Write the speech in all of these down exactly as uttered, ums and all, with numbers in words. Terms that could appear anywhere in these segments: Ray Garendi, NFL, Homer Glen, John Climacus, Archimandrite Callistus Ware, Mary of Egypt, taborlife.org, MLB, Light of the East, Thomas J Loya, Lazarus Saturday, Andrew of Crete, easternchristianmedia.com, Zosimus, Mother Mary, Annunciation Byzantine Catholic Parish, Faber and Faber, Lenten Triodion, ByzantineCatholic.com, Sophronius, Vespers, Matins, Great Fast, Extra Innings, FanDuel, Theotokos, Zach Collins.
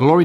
Glory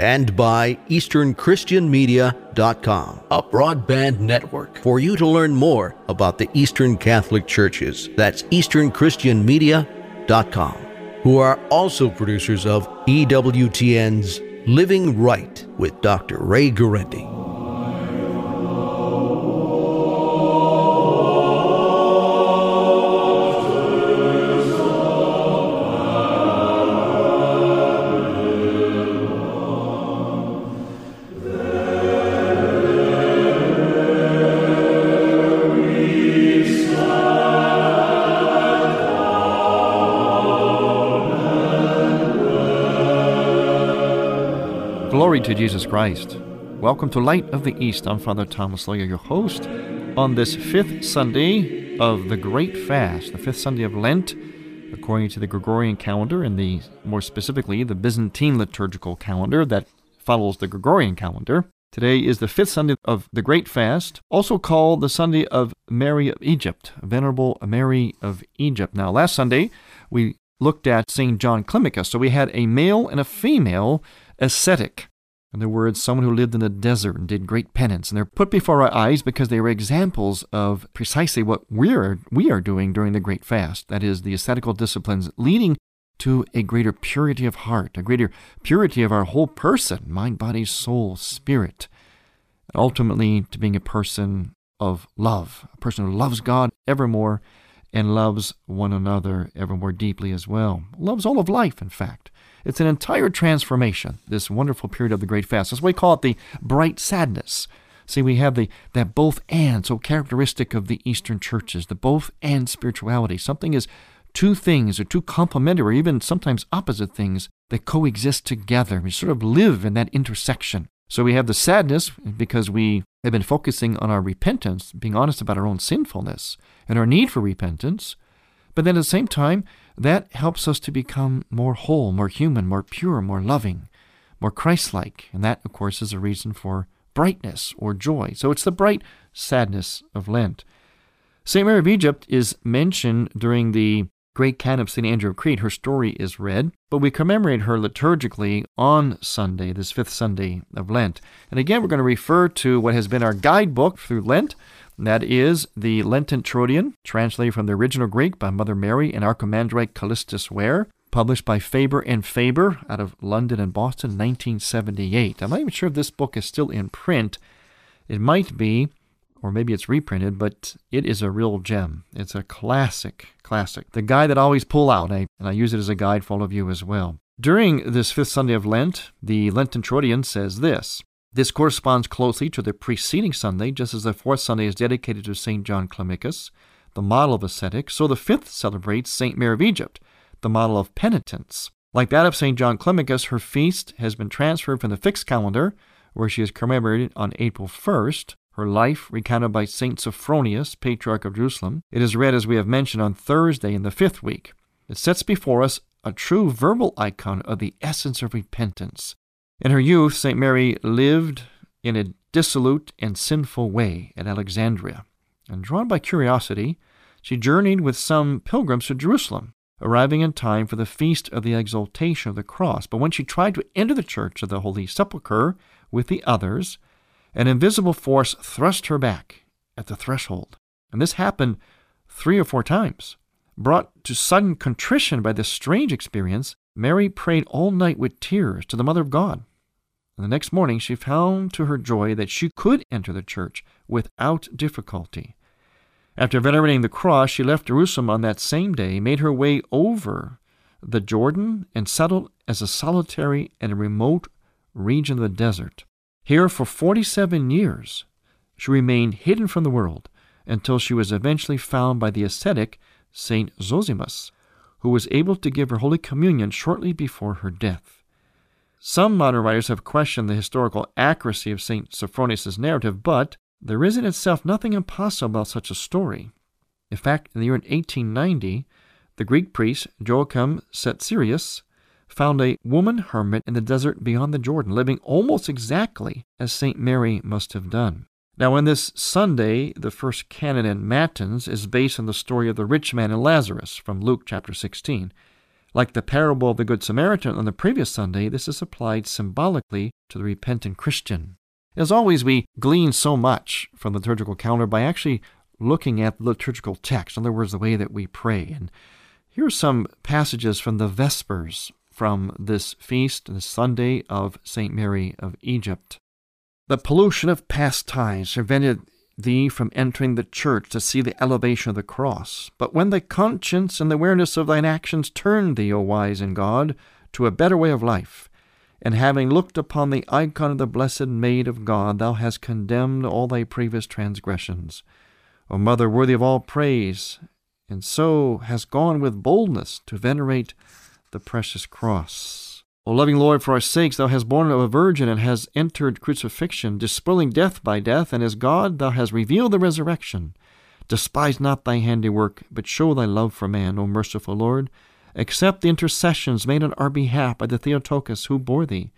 and by eastern christian media dot com, a broadband network for you to learn more about the Eastern Catholic Churches. That's eastern christian media dot com, who are also producers of E W T N's Living Right with Doctor Ray Garendi. Glory to Jesus Christ. Welcome to Light of the East. I'm Father Thomas Loya, your host, on this fifth Sunday of the Great Fast, the fifth Sunday of Lent, according to the Gregorian calendar and the, more specifically, the Byzantine liturgical calendar that follows the Gregorian calendar. Today is the fifth Sunday of the Great Fast, also called the Sunday of Mary of Egypt, Venerable Mary of Egypt. Now, last Sunday, we looked at Saint John Climacus, so we had a male and a female ascetic. In other words, someone who lived in the desert and did great penance. And they're put before our eyes because they were examples of precisely what we are, we are doing during the Great Fast. That is, the ascetical disciplines leading to a greater purity of heart, a greater purity of our whole person, mind, body, soul, spirit. And ultimately, to being a person of love, a person who loves God evermore and loves one another evermore deeply as well. Loves all of life, in fact. It's an entire transformation, this wonderful period of the Great Fast. That's why we call it the bright sadness. See, we have the that both and, so characteristic of the Eastern churches, the both and spirituality. Something is two things, or two complementary, even sometimes opposite things, that coexist together. We sort of live in that intersection. So we have the sadness because we have been focusing on our repentance, being honest about our own sinfulness and our need for repentance. But then at the same time, that helps us to become more whole, more human, more pure, more loving, more Christ-like. And that, of course, is a reason for brightness or joy. So it's the bright sadness of Lent. Saint Mary of Egypt is mentioned during the Great Canon of Saint Andrew of Crete. Her story is read, but we commemorate her liturgically on Sunday, this fifth Sunday of Lent. And again, we're going to refer to what has been our guidebook through Lent. That is the Lenten Triodion, translated from the original Greek by Mother Mary and Archimandrite Callistus Ware, published by Faber and Faber out of London and Boston in nineteen seventy-eight. I'm not even sure if this book is still in print. It might be, or maybe it's reprinted, but it is a real gem. It's a classic, classic. The guide that I always pull out, and I, and I use it as a guide for all of you as well. During this fifth Sunday of Lent, the Lenten Triodion says this. This corresponds closely to the preceding Sunday, just as the fourth Sunday is dedicated to Saint John Climacus, the model of ascetics, so the fifth celebrates Saint Mary of Egypt, the model of penitence. Like that of Saint John Climacus, her feast has been transferred from the fixed calendar, where she is commemorated on April first, her life recounted by Saint Sophronius, Patriarch of Jerusalem. It is read, as we have mentioned, on Thursday in the fifth week. It sets before us a true verbal icon of the essence of repentance. In her youth, Saint Mary lived in a dissolute and sinful way at Alexandria, and drawn by curiosity, she journeyed with some pilgrims to Jerusalem, arriving in time for the feast of the exaltation of the cross. But when she tried to enter the church of the Holy Sepulchre with the others, an invisible force thrust her back at the threshold. And this happened three or four times. Brought to sudden contrition by this strange experience, Mary prayed all night with tears to the Mother of God. And the next morning she found to her joy that she could enter the church without difficulty. After venerating the cross, she left Jerusalem on that same day, made her way over the Jordan, and settled as a solitary and remote region of the desert. Here for forty-seven years she remained hidden from the world until she was eventually found by the ascetic Saint Zosimus, who was able to give her Holy Communion shortly before her death. Some modern writers have questioned the historical accuracy of Saint Sophronius' narrative, but there is in itself nothing impossible about such a story. In fact, in the year eighteen ninety, the Greek priest Joachim Setsirius found a woman hermit in the desert beyond the Jordan, living almost exactly as Saint Mary must have done. Now, in this Sunday, the first canon in Matins is based on the story of the rich man and Lazarus from Luke chapter sixteen. Like the parable of the Good Samaritan on the previous Sunday, this is applied symbolically to the repentant Christian. As always, we glean so much from the liturgical calendar by actually looking at the liturgical text, in other words, the way that we pray. And here are some passages from the Vespers from this feast, the Sunday of Saint Mary of Egypt. The pollution of past times prevented thee from entering the church to see the elevation of the cross. But when thy conscience and the awareness of thine actions turned thee, O wise in God, to a better way of life, and having looked upon the icon of the Blessed Maid of God, thou hast condemned all thy previous transgressions, O Mother worthy of all praise, and so hast gone with boldness to venerate the precious cross. O loving Lord, for our sakes, thou hast born of a virgin and hast entered crucifixion, despoiling death by death, and as God thou hast revealed the resurrection. Despise not thy handiwork, but show thy love for man, O merciful Lord. Accept the intercessions made on our behalf by the Theotokos who bore thee,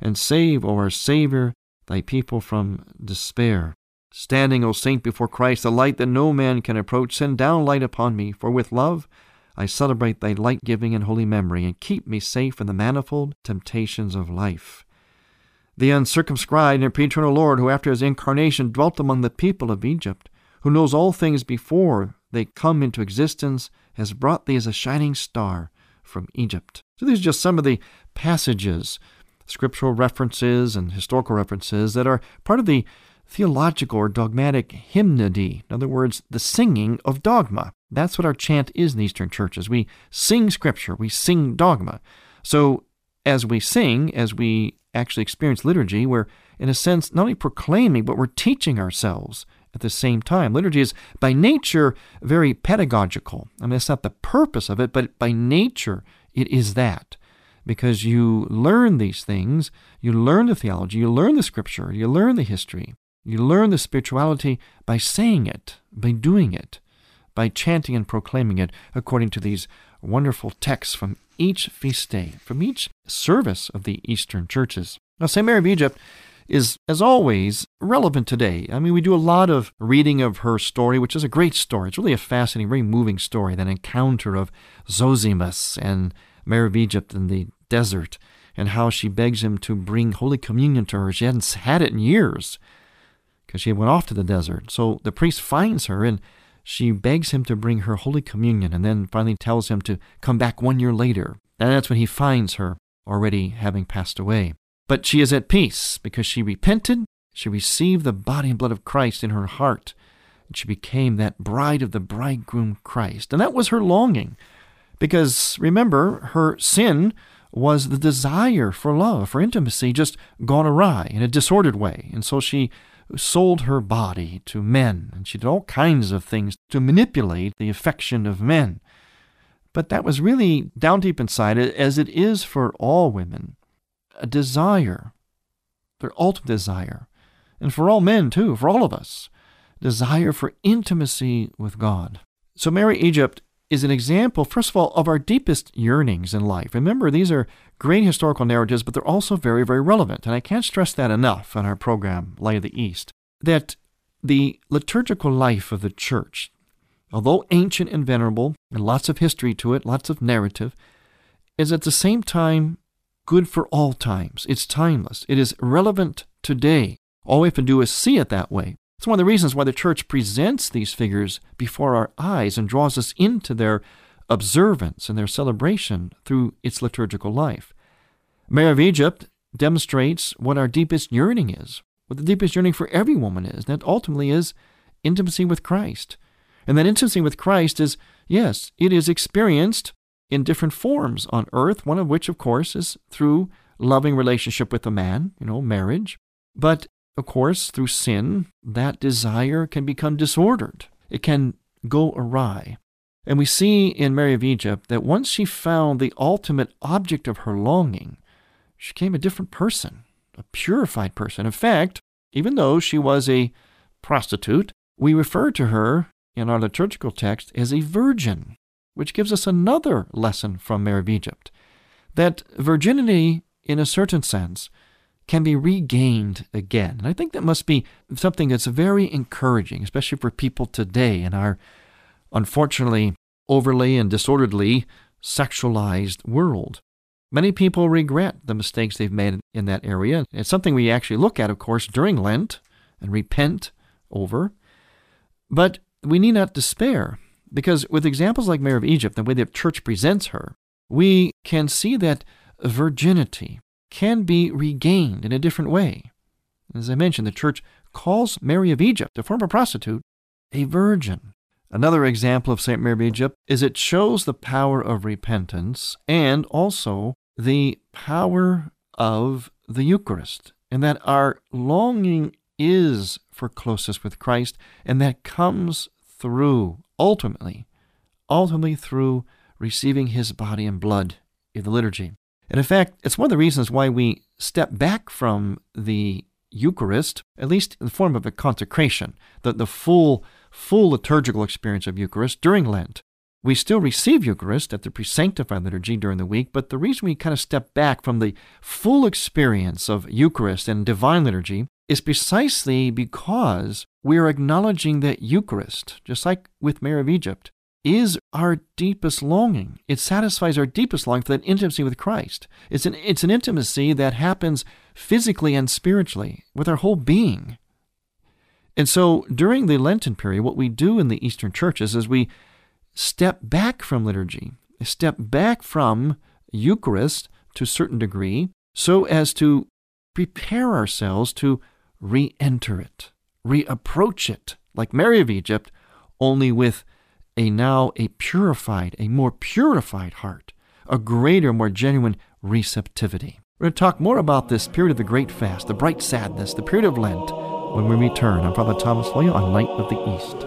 and save, O our Savior, thy people from despair. Standing, O saint, before Christ, the light that no man can approach, send down light upon me, for with love I celebrate thy light-giving and holy memory, and keep me safe from the manifold temptations of life. The uncircumscribed and pre-eternal Lord, who after his incarnation dwelt among the people of Egypt, who knows all things before they come into existence, has brought thee as a shining star from Egypt. So these are just some of the passages, scriptural references and historical references that are part of the theological or dogmatic hymnody, in other words, the singing of dogma. That's what our chant is in Eastern churches. We sing scripture, we sing dogma. So as we sing, as we actually experience liturgy, we're in a sense not only proclaiming, but we're teaching ourselves at the same time. Liturgy is by nature very pedagogical. I mean, that's not the purpose of it, but by nature it is that. Because you learn these things, you learn the theology, you learn the scripture, you learn the history, you learn the spirituality by saying it, by doing it, by chanting and proclaiming it according to these wonderful texts from each feast day, from each service of the Eastern churches. Now, Saint Mary of Egypt is, as always, relevant today. I mean, we do a lot of reading of her story, which is a great story. It's really a fascinating, very moving story, that encounter of Zosimus and Mary of Egypt in the desert, and how she begs him to bring Holy Communion to her. She hadn't had it in years because she went off to the desert. So the priest finds her and she begs him to bring her Holy Communion, and then finally tells him to come back one year later. And that's when he finds her already having passed away. But she is at peace because she repented, she received the body and blood of Christ in her heart, and she became that bride of the bridegroom Christ. And that was her longing, because remember, her sin was the desire for love, for intimacy, just gone awry in a disordered way. And so she sold her body to men, and she did all kinds of things to manipulate the affection of men. But that was really down deep inside, as it is for all women, a desire, their ultimate desire, and for all men too, for all of us, desire for intimacy with God. So Mary Egypt is an example, first of all, of our deepest yearnings in life. Remember, these are great historical narratives, but they're also very, very relevant. And I can't stress that enough on our program, Light of the East, that the liturgical life of the church, although ancient and venerable, and lots of history to it, lots of narrative, is at the same time good for all times. It's timeless. It is relevant today. All we have to do is see it that way. It's one of the reasons why the church presents these figures before our eyes and draws us into their observance and their celebration through its liturgical life. Mary of Egypt demonstrates what our deepest yearning is, what the deepest yearning for every woman is, and that ultimately is intimacy with Christ. And that intimacy with Christ is, yes, it is experienced in different forms on earth, one of which, of course, is through loving relationship with a man, you know, marriage. But, of course, through sin, that desire can become disordered. It can go awry. And we see in Mary of Egypt that once she found the ultimate object of her longing, she became a different person, a purified person. In fact, even though she was a prostitute, we refer to her in our liturgical text as a virgin, which gives us another lesson from Mary of Egypt, that virginity, in a certain sense, can be regained again. And I think that must be something that's very encouraging, especially for people today in our, unfortunately, overly and disorderly sexualized world. Many people regret the mistakes they've made in that area. It's something we actually look at, of course, during Lent and repent over. But we need not despair, because with examples like Mary of Egypt, the way the Church presents her, we can see that virginity can be regained in a different way. As I mentioned, the Church calls Mary of Egypt, the former prostitute, a virgin. Another example of Saint Mary of Egypt is it shows the power of repentance and also the power of the Eucharist, and that our longing is for closeness with Christ, and that comes through, ultimately, ultimately through receiving His body and blood in the liturgy. And in fact, it's one of the reasons why we step back from the Eucharist, at least in the form of a consecration, the, the full full liturgical experience of Eucharist during Lent. We still receive Eucharist at the pre-sanctified liturgy during the week, but the reason we kind of step back from the full experience of Eucharist and divine liturgy is precisely because we're acknowledging that Eucharist, just like with Mary of Egypt, is our deepest longing. It satisfies our deepest longing for that intimacy with Christ. It's an, it's an intimacy that happens physically and spiritually with our whole being. And so during the Lenten period, what we do in the Eastern churches is we step back from liturgy, step back from Eucharist to a certain degree, so as to prepare ourselves to re-enter it, re-approach it, like Mary of Egypt, only with a now a purified, a more purified heart, a greater, more genuine receptivity. We're going to talk more about this period of the Great Fast, the bright sadness, the period of Lent, when we return. I'm Father Thomas Loya on Light of the East.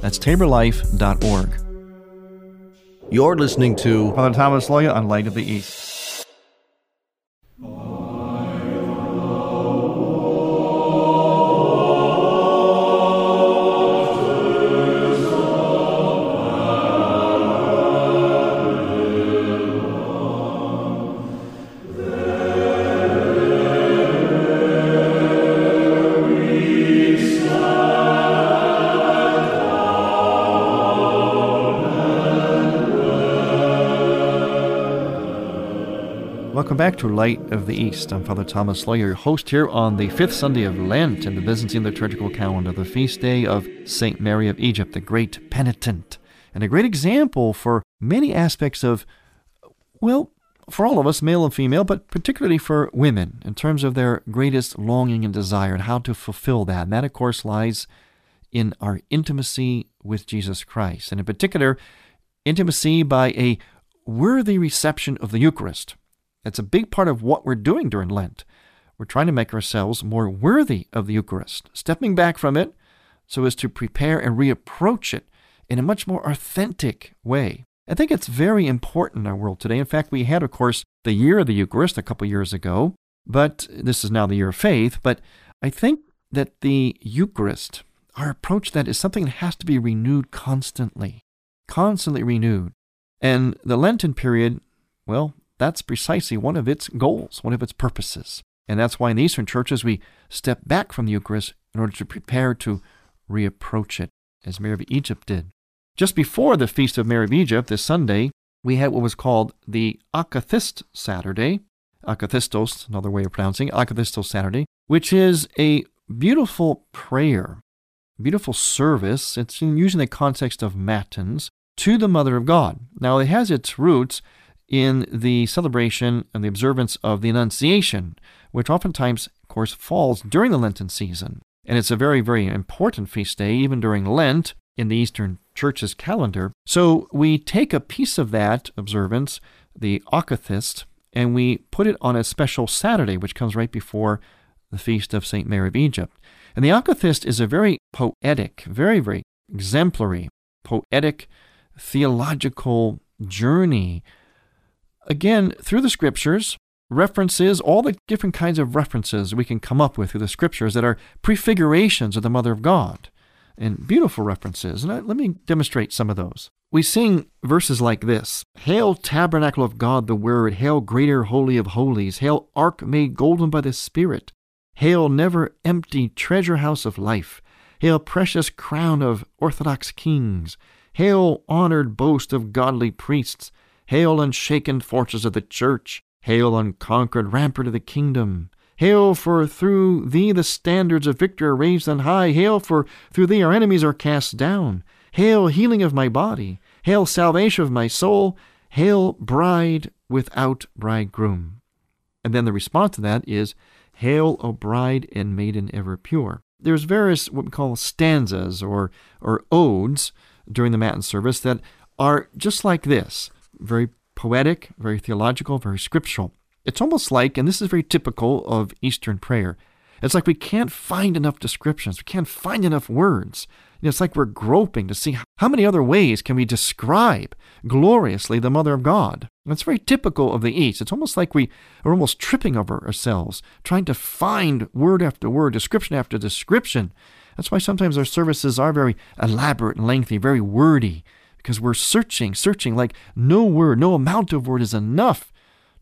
That's tabor life dot org. You're listening to Father Thomas Loya on Light of the East. Back to Light of the East. I'm Father Thomas Loya, your host here on the fifth Sunday of Lent in the Byzantine liturgical calendar, the feast day of Saint Mary of Egypt, the Great Penitent. and a great example for many aspects of, well, for all of us, male and female, but particularly for women in terms of their greatest longing and desire and how to fulfill that. And that, of course, lies in our intimacy with Jesus Christ, and in particular, intimacy by a worthy reception of the Eucharist. That's a big part of what we're doing during Lent. We're trying to make ourselves more worthy of the Eucharist, stepping back from it so as to prepare and reapproach it in a much more authentic way. I think it's very important in our world today. In fact, we had, of course, the year of the Eucharist a couple years ago, but this is now the year of faith. But I think that the Eucharist, our approach to that is something that has to be renewed constantly, constantly renewed. And the Lenten period, well, that's precisely one of its goals, one of its purposes. And that's why in the Eastern churches, we step back from the Eucharist in order to prepare to reapproach it, as Mary of Egypt did. Just before the Feast of Mary of Egypt, this Sunday, we had what was called the Akathist Saturday, Akathistos, another way of pronouncing it, Akathistos Saturday, which is a beautiful prayer, beautiful service. It's usually in the context of Matins to the Mother of God. Now, it has its roots in the celebration and the observance of the Annunciation, which oftentimes, of course, falls during the Lenten season. And it's a very, very important feast day, even during Lent, in the Eastern Church's calendar. So we take a piece of that observance, the Akathist, and we put it on a special Saturday, which comes right before the Feast of Saint Mary of Egypt. And the Akathist is a very poetic, very, very exemplary, poetic, theological journey. Again, through the Scriptures, references, all the different kinds of references we can come up with through the Scriptures that are prefigurations of the Mother of God. And beautiful references. And I, let me demonstrate some of those. We sing verses like this. Hail, tabernacle of God, the Word. Hail, greater holy of holies. Hail, ark made golden by the Spirit. Hail, never empty treasure house of life. Hail, precious crown of Orthodox kings. Hail, honored boast of godly priests. Hail, unshaken fortress of the church. Hail, unconquered rampart of the kingdom. Hail, for through thee the standards of victory are raised on high. Hail, for through thee our enemies are cast down. Hail, healing of my body. Hail, salvation of my soul. Hail, bride without bridegroom. And then the response to that is, Hail, O bride and maiden ever pure. There's various what we call stanzas or, or odes during the Matin service that are just like this, very poetic, very theological, very scriptural. It's almost like, and this is very typical of Eastern prayer, it's like we can't find enough descriptions. We can't find enough words. You know, it's like we're groping to see how many other ways can we describe gloriously the Mother of God. And it's very typical of the East. It's almost like we are almost tripping over ourselves, trying to find word after word, description after description. That's why sometimes our services are very elaborate and lengthy, very wordy, because we're searching, searching like no word, no amount of word is enough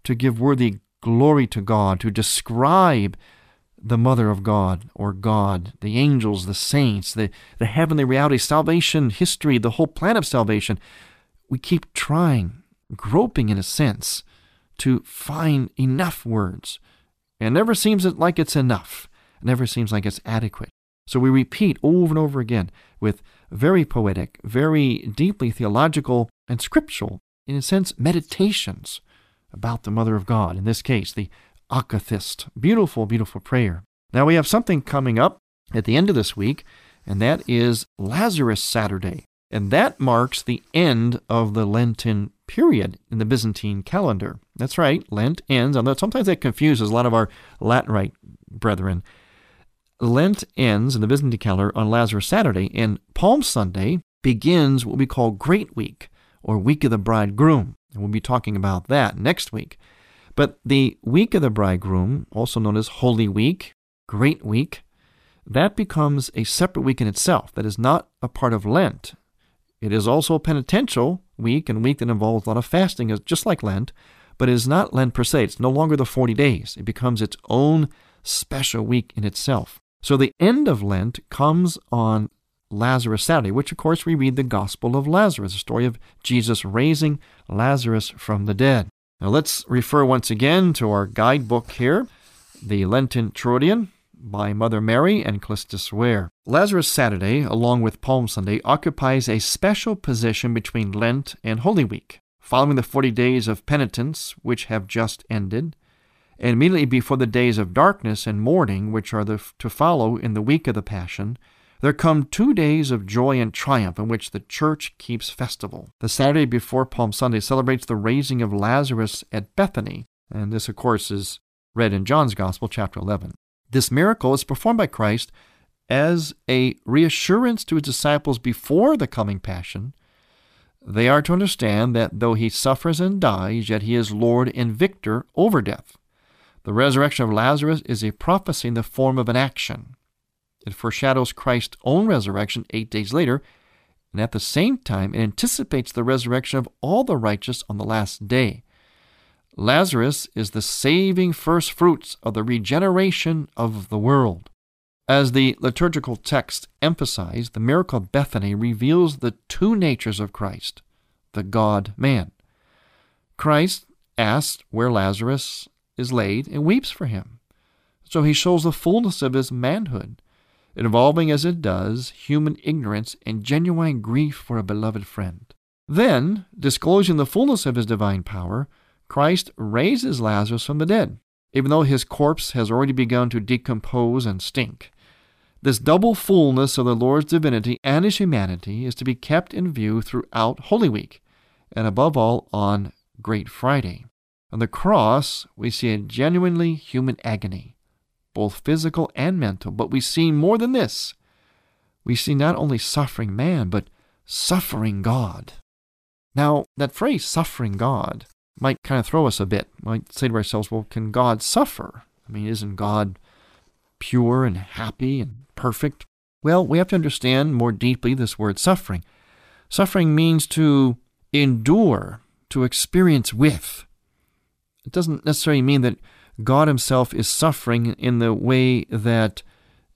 to give worthy glory to God, to describe the Mother of God or God, the angels, the saints, the, the heavenly reality, salvation, history, the whole plan of salvation. We keep trying, groping in a sense, to find enough words. And it never seems like it's enough. It never seems like it's adequate. So we repeat over and over again with very poetic, very deeply theological and scriptural, in a sense, meditations about the Mother of God, in this case, the Akathist. Beautiful, beautiful prayer. Now we have something coming up at the end of this week, and that is Lazarus Saturday. And that marks the end of the Lenten period in the Byzantine calendar. That's right, Lent ends, although sometimes that confuses a lot of our Latinite brethren. Lent ends in the Byzantine calendar on Lazarus Saturday, and Palm Sunday begins what we call Great Week, or Week of the Bridegroom. And we'll be talking about that next week. But the Week of the Bridegroom, also known as Holy Week, Great Week, that becomes a separate week in itself. That is not a part of Lent. It is also a penitential week, and week that involves a lot of fasting, just like Lent, but it is not Lent per se. It's no longer the forty days. It becomes its own special week in itself. So the end of Lent comes on Lazarus Saturday, which of course we read the Gospel of Lazarus, the story of Jesus raising Lazarus from the dead. Now let's refer once again to our guidebook here, the Lenten Triodion, by Mother Mary and Callistus Ware. Lazarus Saturday, along with Palm Sunday, occupies a special position between Lent and Holy Week, following the forty days of penitence which have just ended, and immediately before the days of darkness and mourning which are the, to follow in the week of the Passion. There come two days of joy and triumph in which the Church keeps festival. The Saturday before Palm Sunday celebrates the raising of Lazarus at Bethany, and this, of course, is read in John's Gospel, chapter eleven. This miracle is performed by Christ as a reassurance to his disciples before the coming Passion. They are to understand that though he suffers and dies, yet he is Lord and victor over death. The resurrection of Lazarus is a prophecy in the form of an action. It foreshadows Christ's own resurrection eight days later, and at the same time it anticipates the resurrection of all the righteous on the last day. Lazarus is the saving first fruits of the regeneration of the world. As the liturgical texts emphasize, the miracle of Bethany reveals the two natures of Christ, the God-man. Christ asks where Lazarus is laid and weeps for him. So he shows the fullness of his manhood, involving as it does human ignorance and genuine grief for a beloved friend. Then, disclosing the fullness of his divine power, Christ raises Lazarus from the dead, even though his corpse has already begun to decompose and stink. This double fullness of the Lord's divinity and his humanity is to be kept in view throughout Holy Week, and above all on Great Friday. On the cross, we see a genuinely human agony, both physical and mental, but we see more than this. We see not only suffering man, but suffering God. Now, that phrase, suffering God, might kind of throw us a bit. We might say to ourselves, well, can God suffer? I mean, isn't God pure and happy and perfect? Well, we have to understand more deeply this word suffering. Suffering means to endure, to experience with. It doesn't necessarily mean that God himself is suffering in the way that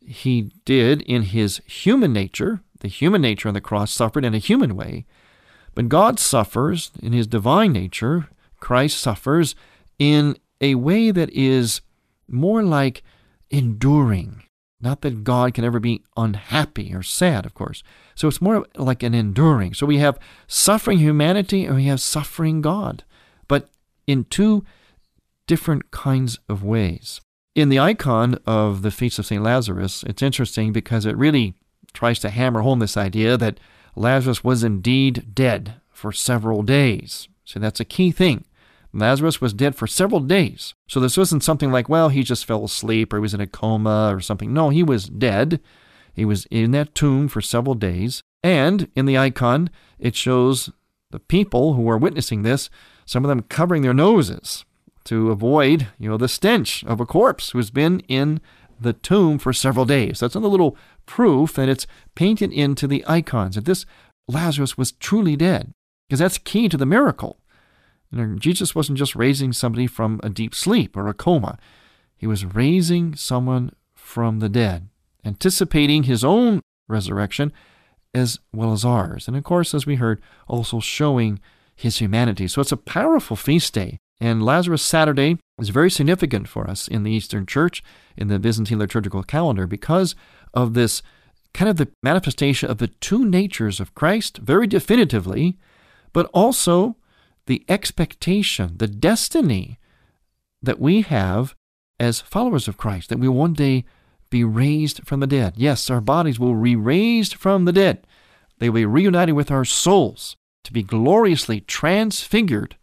he did in his human nature. The human nature on the cross suffered in a human way. But God suffers in his divine nature. Christ suffers in a way that is more like enduring. Not that God can ever be unhappy or sad, of course. So it's more like an enduring. So we have suffering humanity and we have suffering God, but in two different kinds of ways. In the icon of the Feast of Saint Lazarus, it's interesting because it really tries to hammer home this idea that Lazarus was indeed dead for several days. So that's a key thing. Lazarus was dead for several days. So this wasn't something like, well, he just fell asleep or he was in a coma or something. No, he was dead. He was in that tomb for several days. And in the icon, it shows the people who are witnessing this, some of them covering their noses to avoid, you know, the stench of a corpse who's been in the tomb for several days. That's another little proof that it's painted into the icons, that this Lazarus was truly dead, because that's key to the miracle. You know, Jesus wasn't just raising somebody from a deep sleep or a coma. He was raising someone from the dead, anticipating his own resurrection as well as ours. And of course, as we heard, also showing his humanity. So it's a powerful feast day. And Lazarus Saturday is very significant for us in the Eastern Church, in the Byzantine liturgical calendar, because of this kind of the manifestation of the two natures of Christ, very definitively, but also the expectation, the destiny that we have as followers of Christ, that we will one day be raised from the dead. Yes, our bodies will be raised from the dead. They will be reunited with our souls to be gloriously transfigured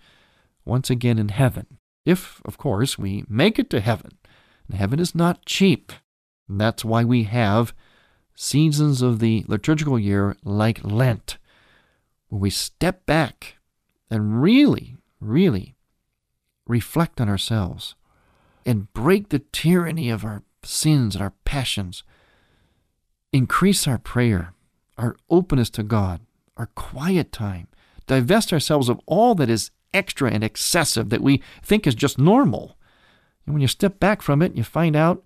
once again in heaven. If, of course, we make it to heaven. And heaven is not cheap. And that's why we have seasons of the liturgical year like Lent, where we step back and really, really reflect on ourselves and break the tyranny of our sins and our passions, increase our prayer, our openness to God, our quiet time, divest ourselves of all that is extra and excessive that we think is just normal. And when you step back from it, you find out,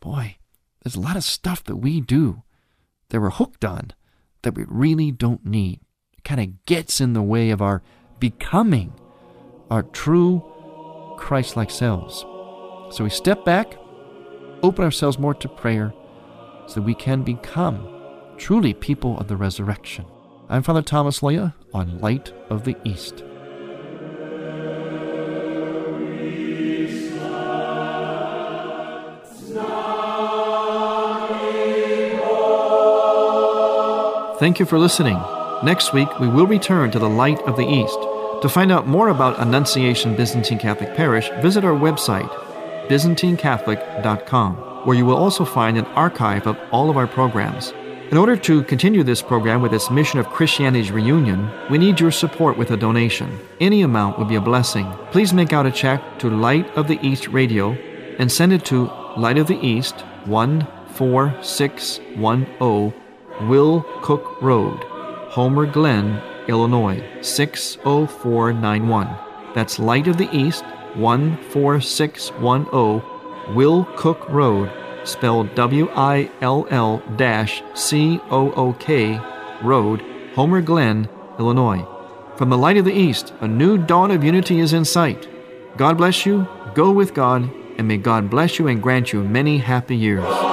boy, there's a lot of stuff that we do that we're hooked on that we really don't need. It kind of gets in the way of our becoming our true Christ-like selves. So we step back, open ourselves more to prayer so that we can become truly people of the resurrection. I'm Father Thomas Loya on Light of the East. Thank you for listening. Next week, we will return to the Light of the East. To find out more about Annunciation Byzantine Catholic Parish, visit our website, Byzantine Catholic dot com, where you will also find an archive of all of our programs. In order to continue this program with its mission of Christianity's reunion, we need your support with a donation. Any amount would be a blessing. Please make out a check to Light of the East Radio and send it to Light of the East, one four six one zero, Will Cook Road, Homer Glen, Illinois, six oh four nine one. That's Light of the East, one four six one zero, Will Cook Road, spelled W I L L C O O K, Road, Homer Glen, Illinois. From the Light of the East, a new dawn of unity is in sight. God bless you, go with God, and may God bless you and grant you many happy years.